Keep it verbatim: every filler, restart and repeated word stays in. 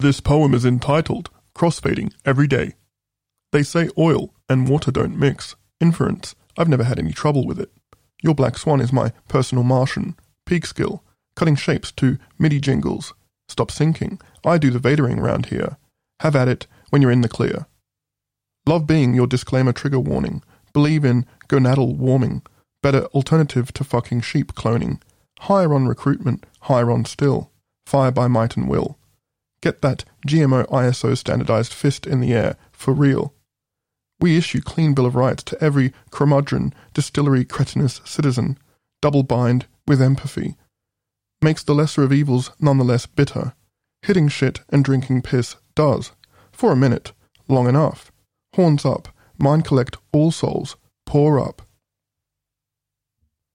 This poem is entitled Crossfading Every Day. They say oil and water don't mix. Inference, I've never had any trouble with it. Your black swan is my personal Martian. Peak skill, cutting shapes to MIDI jingles. Stop sinking, I do the Vadering round here. Have at it when you're in the clear. Love being your disclaimer trigger warning. Believe in gonadal warming. Better alternative to fucking sheep cloning. Higher on recruitment, higher on still. Fire by might and will. Get that G M O I S O standardized fist in the air, for real. We issue clean bill of rights to every curmudgeon, distillery cretinous citizen. Double bind with empathy. Makes the lesser of evils nonetheless bitter. Hitting shit and drinking piss does. For a minute. Long enough. Horns up. Mind collect all souls. Pour up.